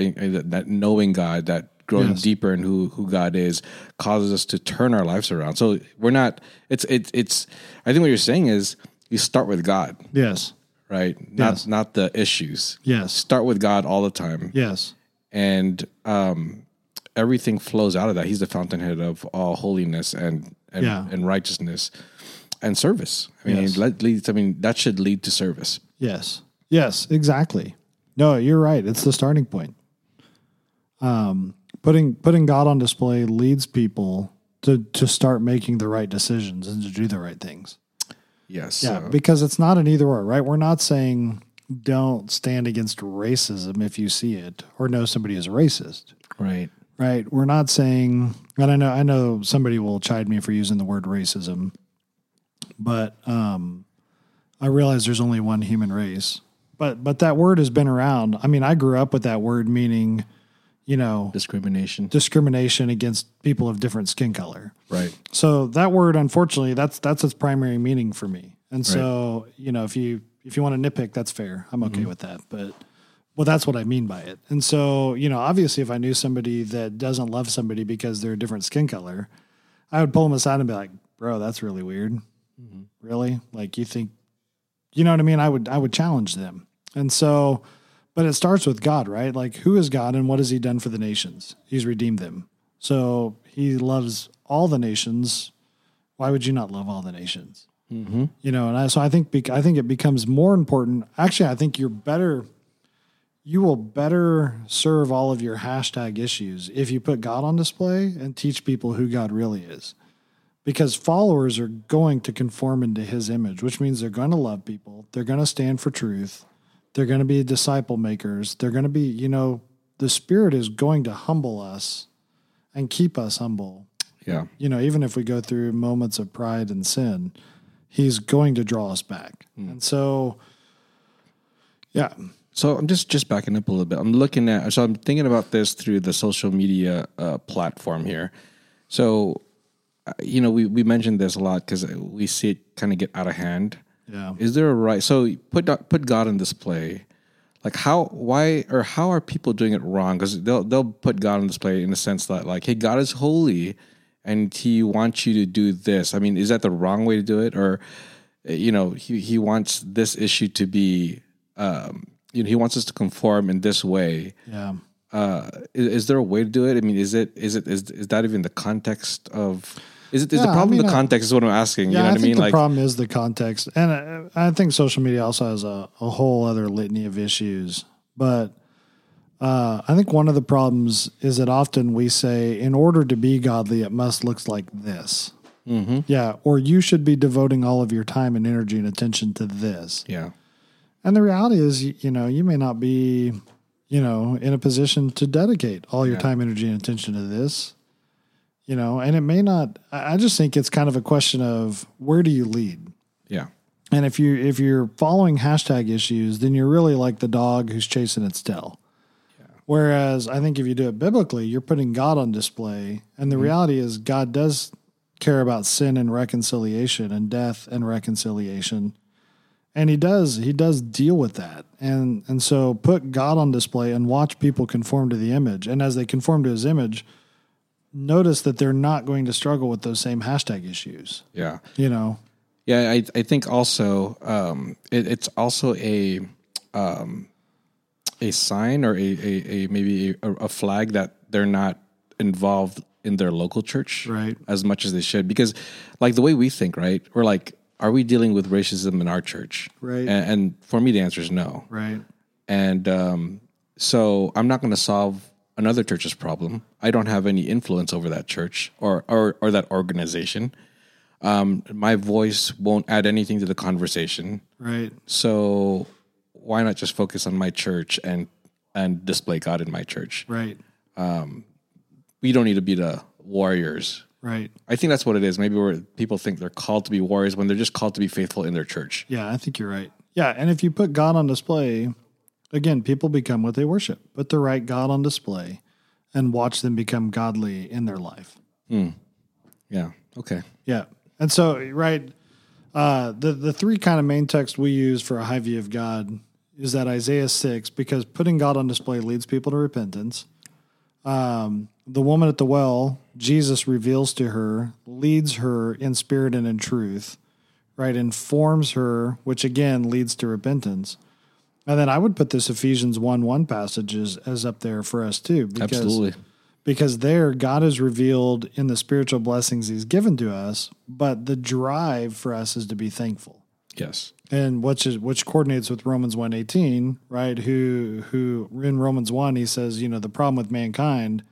that knowing God, that growing yes. deeper in who, who God is causes us to turn our lives around. So we're not, it's, it's, it's, I think what you're saying is you start with God. Yes. Right, not yes. not the issues. Yes, start with God all the time. Yes, and um, everything flows out of that. He's the fountainhead of all holiness and and, yeah. and righteousness and service. I mean, yes. it leads, I mean that should lead to service. Yes, yes, exactly. No, you're right. It's the starting point. Um, putting putting God on display leads people to to start making the right decisions and to do the right things. Yes. Yeah, so. Because it's not an either or, right? We're not saying don't stand against racism if you see it or know somebody is racist. Right. Right. We're not saying, and I know I know somebody will chide me for using the word racism, but um, I realize there's only one human race. But but that word has been around. I mean, I grew up with that word meaning, you know, discrimination, discrimination against people of different skin color. Right. So that word, unfortunately, that's, that's its primary meaning for me. And right. so, you know, if you, if you want to nitpick, that's fair. I'm okay mm-hmm. with that, but, well, that's what I mean by it. And so, you know, obviously if I knew somebody that doesn't love somebody because they're a different skin color, I would pull them aside and be like, bro, that's really weird. Mm-hmm. Really? Like you think you know what I mean? I would, I would challenge them. And so, but it starts with God, right? Like, who is God and what has he done for the nations? He's redeemed them. So he loves all the nations. Why would you not love all the nations? Mm-hmm. You know? And I, so I think, bec- I think it becomes more important. Actually, I think you're better, you will better serve all of your hashtag issues if you put God on display and teach people who God really is. Because followers are going to conform into his image, which means they're going to love people. They're going to stand for truth. They're going to be disciple makers. They're going to be, you know, the Spirit is going to humble us and keep us humble. Yeah. You know, even if we go through moments of pride and sin, he's going to draw us back. Mm. And so, yeah. So I'm just, just backing up a little bit. I'm looking at, so I'm thinking about this through the social media uh, platform here. So, you know, we, we mentioned this a lot because we see it kind of get out of hand. Yeah. Is there a right? So put put God on display. Like how, why, or how are people doing it wrong? Because they'll, they'll put God on display in the sense that like, hey, God is holy and he wants you to do this. I mean, is that the wrong way to do it? Or, you know, he, he wants this issue to be, um, you know, he wants us to conform in this way. Yeah. Uh, is, is there a way to do it? I mean, is it is it is is that even the context of? Is it is yeah, the problem I mean, the context I, is what I'm asking? Yeah, you know I what think I mean. The like, problem is the context, and I, I think social media also has a, a whole other litany of issues. But uh, I think one of the problems is that often we say, in order to be godly, it must look like this. Mm-hmm. Yeah, or you should be devoting all of your time and energy and attention to this. Yeah, and the reality is, you know, you may not be. you know, in a position to dedicate all your yeah. time, energy, and attention to this, you know, and it may not, I just think it's kind of a question of where do you lead? Yeah. And if you, if you're following hashtag issues, then you're really like the dog who's chasing its tail. Yeah. Whereas I think if you do it biblically, you're putting God on display. And the mm-hmm. reality is God does care about sin and reconciliation and death and reconciliation. And he does, he does deal with that. And and so put God on display and watch people conform to the image. And as they conform to his image, notice that they're not going to struggle with those same hashtag issues. Yeah. You know? Yeah, I, I think also um, it, it's also a um, a sign or a, a, a maybe a, a flag that they're not involved in their local church right. as much as they should. Because like the way we think, right, we're like, are we dealing with racism in our church? Right. And, and for me, the answer is no. Right. And um, so I'm not going to solve another church's problem. I don't have any influence over that church or or, or that organization. Um, my voice won't add anything to the conversation. Right. So why not just focus on my church and and display God in my church? Right. Um, we don't need to be the warriors. Right. I think that's what it is. Maybe where people think they're called to be warriors when they're just called to be faithful in their church. Yeah, I think you're right. Yeah, and if you put God on display, again, people become what they worship. Put the right God on display and watch them become godly in their life. Mm. Yeah, okay. Yeah, and so, right, uh, the, the three kind of main texts we use for a high view of God is that Isaiah six, because putting God on display leads people to repentance. Um, the woman at the well, Jesus reveals to her, leads her in spirit and in truth, right? Informs her, which again leads to repentance. And then I would put this Ephesians one one passage as, as up there for us too. Because, Absolutely. Because there God is revealed in the spiritual blessings he's given to us, but the drive for us is to be thankful. Yes. And which is, which coordinates with Romans one eighteen, right? Who, who in Romans one, he says, you know, the problem with mankind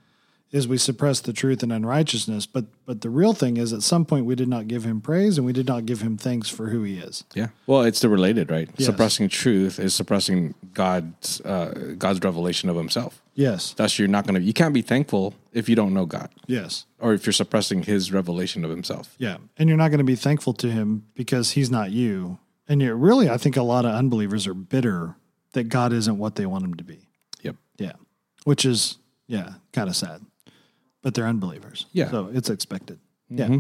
is we suppress the truth and unrighteousness. But, but the real thing is at some point we did not give him praise and we did not give him thanks for who he is. Yeah. Well, it's the related, right? Yes. Suppressing truth is suppressing God's, uh, God's revelation of himself. Yes. That's, you're not going to, you can't be thankful if you don't know God. Yes. Or if you're suppressing his revelation of himself. Yeah. And you're not going to be thankful to him because he's not you. And you're really, I think a lot of unbelievers are bitter that God isn't what they want him to be. Yep. Yeah. Which is, yeah, kind of sad. But they're unbelievers. Yeah. So it's expected. Mm-hmm. Yeah.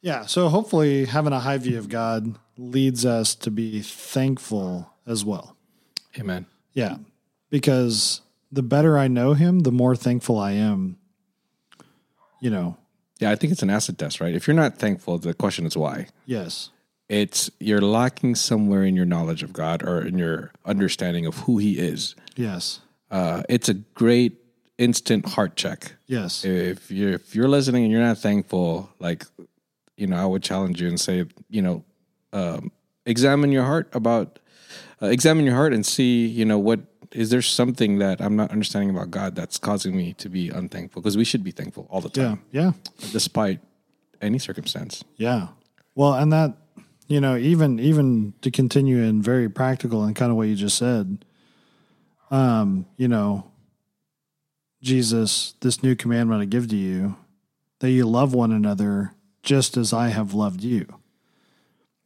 Yeah. So hopefully having a high view of God leads us to be thankful as well. Amen. Yeah. Because the better I know him, the more thankful I am, you know. Yeah. I think it's an acid test, right? If you're not thankful, the question is why. Yes. It's you're lacking somewhere in your knowledge of God or in your understanding of who He is. Yes. Uh, it's a great instant heart check. Yes. If you're if you're listening and you're not thankful, like, you know, I would challenge you and say, you know, um, examine your heart about uh, examine your heart and see, you know, what is there something that I'm not understanding about God that's causing me to be unthankful? Because we should be thankful all the time. Yeah. Yeah. Despite any circumstance. Yeah. Well, and that, you know, even even to continue in very practical and kind of what you just said, um, you know, Jesus, this new commandment I give to you, that you love one another just as I have loved you.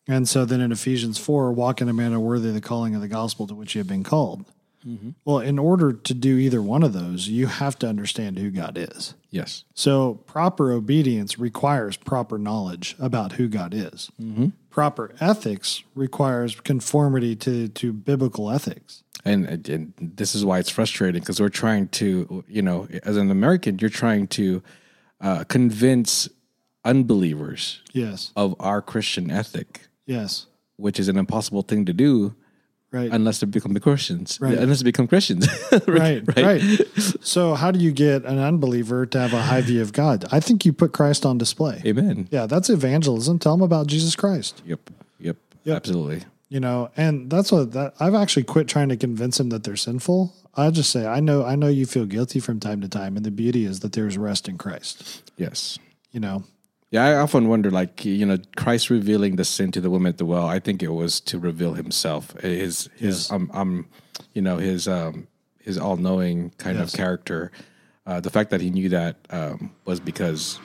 And so then in Ephesians four, walk in a manner worthy of the calling of the gospel to which you have been called. Mm-hmm. Well, in order to do either one of those, you have to understand who God is. Yes. So proper obedience requires proper knowledge about who God is. Mm-hmm. Proper ethics requires conformity to, to biblical ethics. And, and this is why it's frustrating, because we're trying to, you know, as an American, you're trying to uh, convince unbelievers yes. of our Christian ethic. Yes. Which is an impossible thing to do. Right. Unless they become Christians. Right. Unless they become Christians. Right. Right. Right. So how do you get an unbeliever to have a high view of God? I think you put Christ on display. Amen. Yeah, that's evangelism. Tell them about Jesus Christ. Yep. Yep. Yep. Absolutely. You know, and that's what that I've actually quit trying to convince them that they're sinful. I just say, I know, I know you feel guilty from time to time, and the beauty is that there's rest in Christ. Yes. You know. Yeah, I often wonder, like, you know, Christ revealing the sin to the woman at the well, I think it was to reveal himself, his, his, yes. um, um, you know, his, um, his all-knowing kind yes. of character. Uh, the fact that he knew that um, was because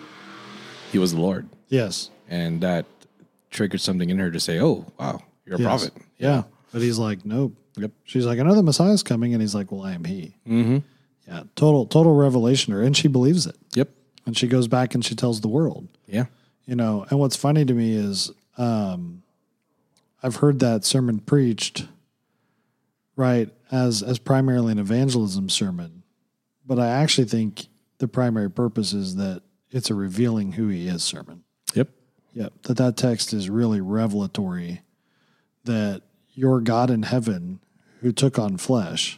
he was the Lord. Yes. And that triggered something in her to say, oh, wow, you're a yes. prophet. Yeah. yeah. But he's like, nope. Yep. She's like, I know the Messiah's coming. And he's like, well, I am he. Mm-hmm. Yeah. Total, total revelation. And she believes it. Yep. And she goes back and she tells the world. Yeah. You know, and what's funny to me is um, I've heard that sermon preached, right, as as primarily an evangelism sermon. But I actually think the primary purpose is that it's a revealing who he is sermon. Yep. Yep. That that text is really revelatory, that your God in heaven who took on flesh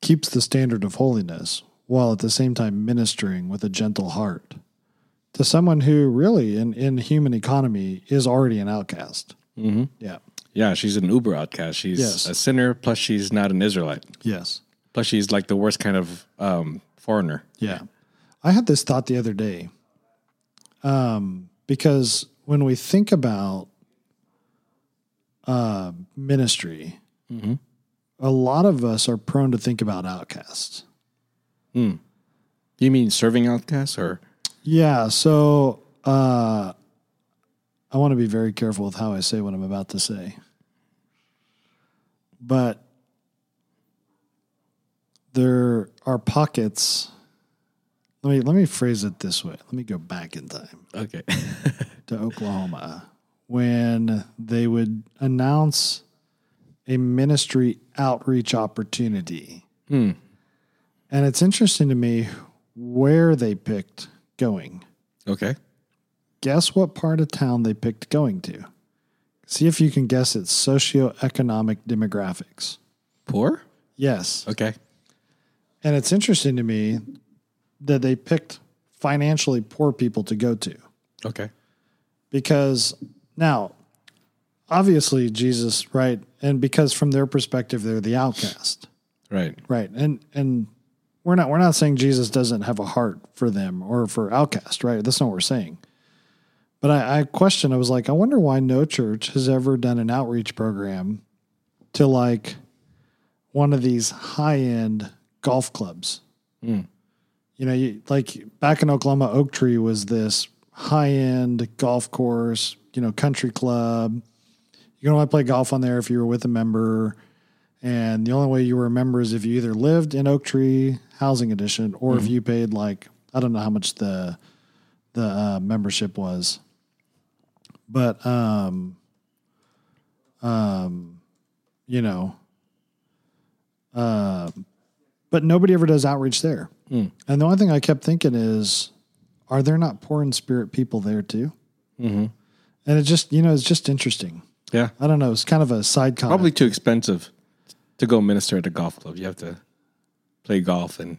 keeps the standard of holiness, while at the same time ministering with a gentle heart to someone who really, in, in human economy, is already an outcast. Mm-hmm. Yeah. Yeah, she's an uber outcast. She's yes. a sinner, plus she's not an Israelite. Yes. Plus she's like the worst kind of um, foreigner. Yeah. I had this thought the other day, um, because when we think about uh, ministry, mm-hmm. a lot of us are prone to think about outcasts. Hmm. You mean serving outcasts or? Yeah. So, uh, I want to be very careful with how I say what I'm about to say, but there are pockets. Let me, let me phrase it this way. Let me go back in time. Okay. To Oklahoma, when they would announce a ministry outreach opportunity. Hmm. And it's interesting to me where they picked going. Okay. Guess what part of town they picked going to. See if you can guess its socioeconomic demographics. Poor? Yes. Okay. And it's interesting to me that they picked financially poor people to go to. Okay. Because now, obviously Jesus, right? And because from their perspective, they're the outcast. Right. Right. And, and, We're not we're not saying Jesus doesn't have a heart for them or for outcasts, right? That's not what we're saying. But I, I question, I was like, I wonder why no church has ever done an outreach program to like one of these high-end golf clubs. Mm. You know, you, like back in Oklahoma, Oak Tree was this high-end golf course, you know, country club. You can only play golf on there if you were with a member. And the only way you were a member is if you either lived in Oak Tree Housing Edition or mm-hmm. if you paid like, I don't know how much the the uh, membership was. But, um, um, you know, uh, but nobody ever does outreach there. Mm. And the only thing I kept thinking is, are there not poor in spirit people there too? Mm-hmm. And it just, you know, it's just interesting. Yeah. I don't know. It's kind of a side comment. Probably too expensive to go minister at a golf club. You have to play golf and,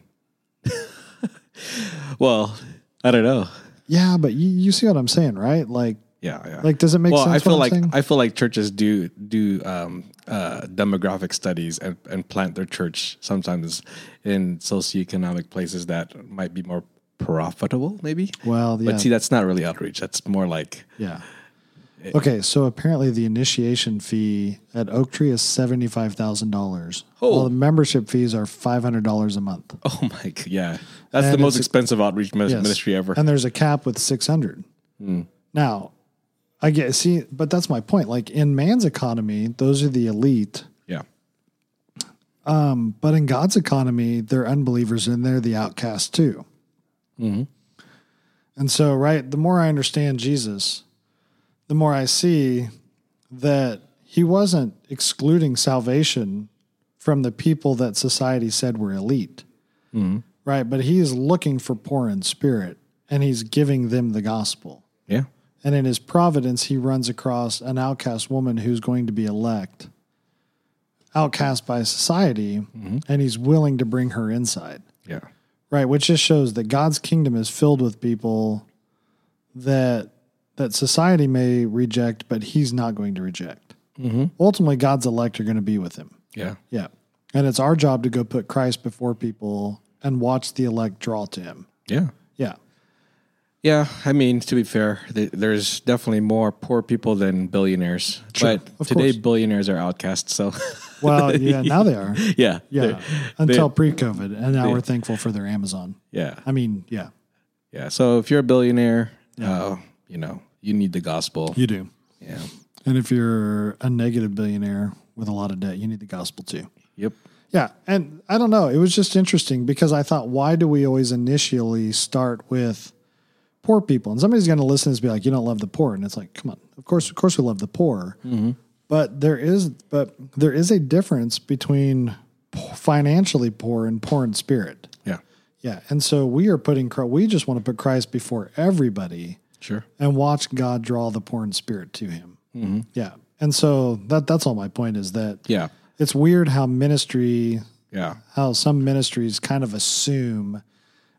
well, I don't know. Yeah, but you, you see what I'm saying, right? Like, yeah, yeah. Like, does it make well, sense? Well, I feel like saying? I feel like churches do do um, uh, demographic studies and, and plant their church sometimes in socioeconomic places that might be more profitable, maybe. Well, yeah. But see, that's not really outreach. That's more like yeah. It, okay, so apparently the initiation fee at Oak Tree is seventy five thousand dollars. Oh, while the membership fees are five hundred dollars a month. Oh my god, yeah, that's and the most expensive outreach ministry yes. ever. And there's a cap with six hundred. Mm. Now. I guess, see, but that's my point. Like, in man's economy, those are the elite. Yeah. Um, but in God's economy, they're unbelievers and they're the outcasts too. Mm-hmm. And so, right, the more I understand Jesus, the more I see that he wasn't excluding salvation from the people that society said were elite. Mm-hmm. Right? But he is looking for poor in spirit and he's giving them the gospel. Yeah. And in his providence, he runs across an outcast woman who's going to be elect, outcast by society, mm-hmm. and he's willing to bring her inside. Yeah. Right, which just shows that God's kingdom is filled with people that that society may reject, but he's not going to reject. Mm-hmm. Ultimately, God's elect are going to be with him. Yeah. Yeah. And it's our job to go put Christ before people and watch the elect draw to him. Yeah. Yeah. Yeah, I mean, to be fair, th- there's definitely more poor people than billionaires. Sure, but today, course. Billionaires are outcasts. So, well, yeah, now they are. Yeah, yeah. Until pre-COVID, and now they, we're thankful for their Amazon. Yeah, I mean, yeah, yeah. So if you're a billionaire, yeah. uh, you know, you need the gospel. You do. Yeah. And if you're a negative billionaire with a lot of debt, you need the gospel too. Yep. Yeah, and I don't know. It was just interesting because I thought, why do we always initially start with poor people? And somebody's going to listen and be like, you don't love the poor. And it's like, come on, of course, of course we love the poor, mm-hmm. but there is, but there is a difference between financially poor and poor in spirit. Yeah. Yeah. And so we are putting, we just want to put Christ before everybody. Sure. And watch God draw the poor in spirit to him. Mm-hmm. Yeah. And so that, that's all my point is that yeah, it's weird how ministry, yeah, how some ministries kind of assume.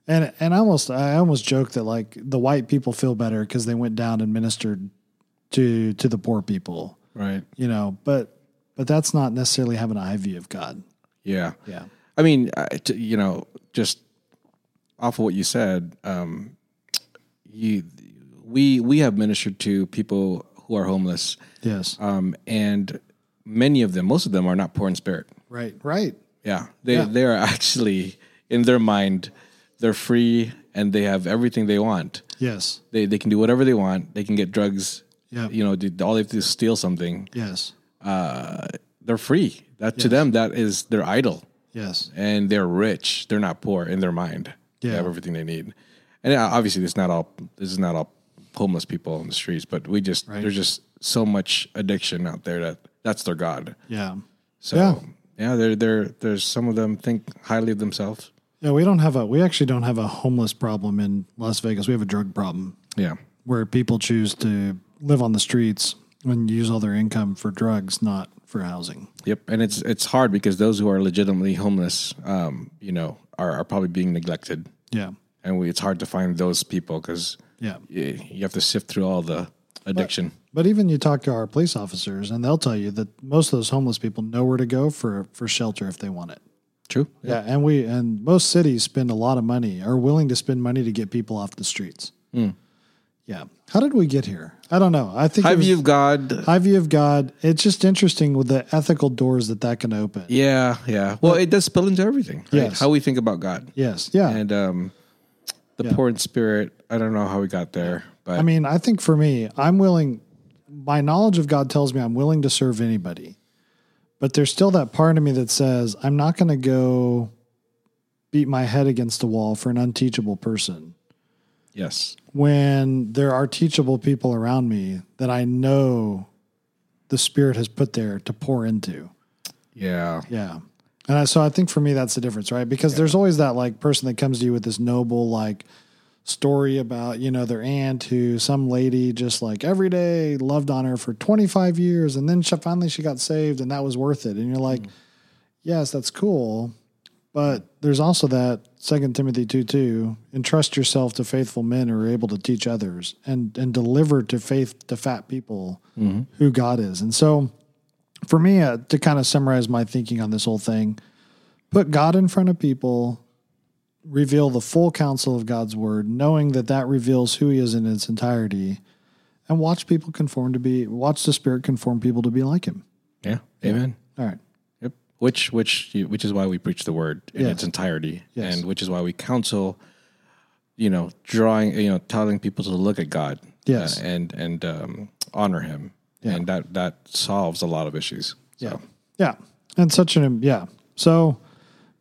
And and I almost I almost joke that like the white people feel better because they went down and ministered to to the poor people, right? You know, but but that's not necessarily having an eye view of God. Yeah, yeah. I mean, I, t- you know, just off of what you said, um, you we we have ministered to people who are homeless. Yes, um, and many of them, most of them, are not poor in spirit. Right, right. Yeah, they yeah. they are actually in their mind. They're free and they have everything they want. Yes. They they can do whatever they want. They can get drugs. Yeah. You know, do, all they have to do is steal something. Yes. Uh, they're free. That yes. to them, that is their idol. Yes. And they're rich. They're not poor in their mind. Yeah. They have everything they need. And obviously, this is not all this is not all homeless people on the streets, but we just right. there's just so much addiction out there that that's their God. Yeah. So yeah, yeah they're they're there's some of them think highly of themselves. Yeah, we don't have a, we actually don't have a homeless problem in Las Vegas. We have a drug problem. Yeah. Where people choose to live on the streets and use all their income for drugs, not for housing. Yep. And it's, it's hard because those who are legitimately homeless, um, you know, are, are probably being neglected. Yeah. And we, it's hard to find those people because yeah, you, you have to sift through all the addiction. But, but even you talk to our police officers and they'll tell you that most of those homeless people know where to go for, for shelter if they want it. True. Yeah. yeah, and we and most cities spend a lot of money, are willing to spend money to get people off the streets. Mm. Yeah. How did we get here? I don't know. I think high view of God. High view of God. It's just interesting with the ethical doors that that can open. Yeah, yeah. Well, but, it does spill into everything. Right? Yes. How we think about God. Yes. Yeah. And um, the yeah. poor in spirit. I don't know how we got there, but I mean, I think for me, I'm willing. My knowledge of God tells me I'm willing to serve anybody. But there's still that part of me that says, I'm not going to go beat my head against the wall for an unteachable person. Yes. When there are teachable people around me that I know the Spirit has put there to pour into. Yeah. Yeah. And I, so I think for me, that's the difference, right? Because yeah. there's always that like person that comes to you with this noble, like story about, you know, their aunt who some lady just like every day loved on her for twenty-five years. And then she, finally she got saved and that was worth it. And you're like, mm. yes, that's cool. But there's also that Second Timothy two two, entrust yourself to faithful men who are able to teach others and, and deliver to faith to fat people mm-hmm. who God is. And so for me, uh, to kind of summarize my thinking on this whole thing, put God in front of people, reveal the full counsel of God's word, knowing that that reveals who he is in its entirety, and watch people conform to be, watch the Spirit conform people to be like him. Yeah. Amen. All right. Which which which is why we preach the word in yes. its entirety, yes. and which is why we counsel, you know, drawing, you know, telling people to look at God, yes, uh, and and um, honor Him, yeah. and that that solves a lot of issues. So. Yeah, yeah, and such an yeah. So,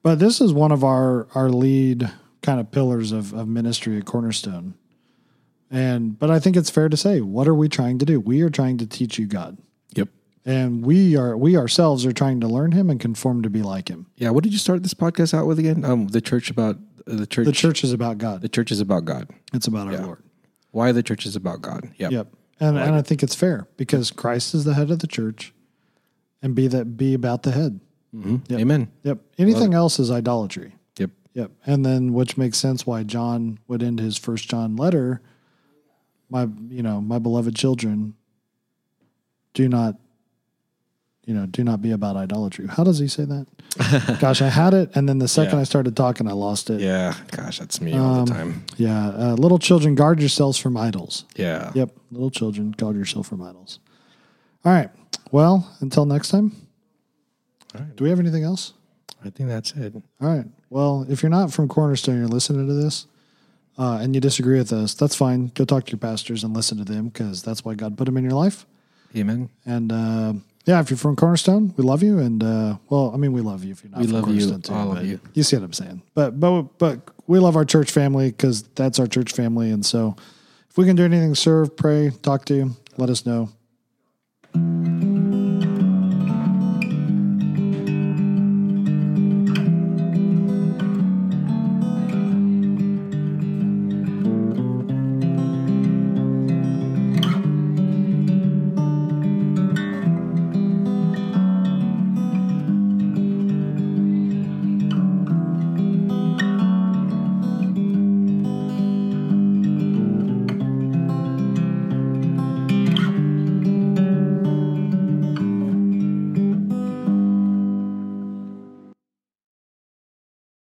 but this is one of our our lead kind of pillars of of ministry at Cornerstone, and but I think it's fair to say, what are we trying to do? We are trying to teach you God. Yep. And we are we ourselves are trying to learn him and conform to be like him. Yeah. What did you start this podcast out with again? Um, the church about uh, the church. The church is about God. The church is about God. It's about our yeah. Lord. Why the church is about God. Yep. Yep. And I, and I think it's fair because Christ is the head of the church, and be that be about the head. Mm-hmm. Yep. Amen. Yep. Anything else is idolatry. Yep. Yep. And then which makes sense why John would end his First John letter. My you know my beloved children. Do not. You know, do not be about idolatry. How does he say that? Gosh, I had it, and then the second yeah. I started talking, I lost it. Yeah, gosh, that's me um, all the time. Yeah, uh, little children, guard yourselves from idols. Yeah. Yep, little children, guard yourself from idols. All right, well, until next time. All right. Do we have anything else? I think that's it. All right, well, if you're not from Cornerstone, you're listening to this, uh, and you disagree with us, that's fine. Go talk to your pastors and listen to them, because that's why God put them in your life. Amen. And... Uh, Yeah, if you're from Cornerstone, we love you, and uh, well, I mean, we love you if you're not we from love Cornerstone you, too. All of you. You see what I'm saying? But but but we love our church family because that's our church family, and so if we can do anything, serve, pray, talk to you, let us know.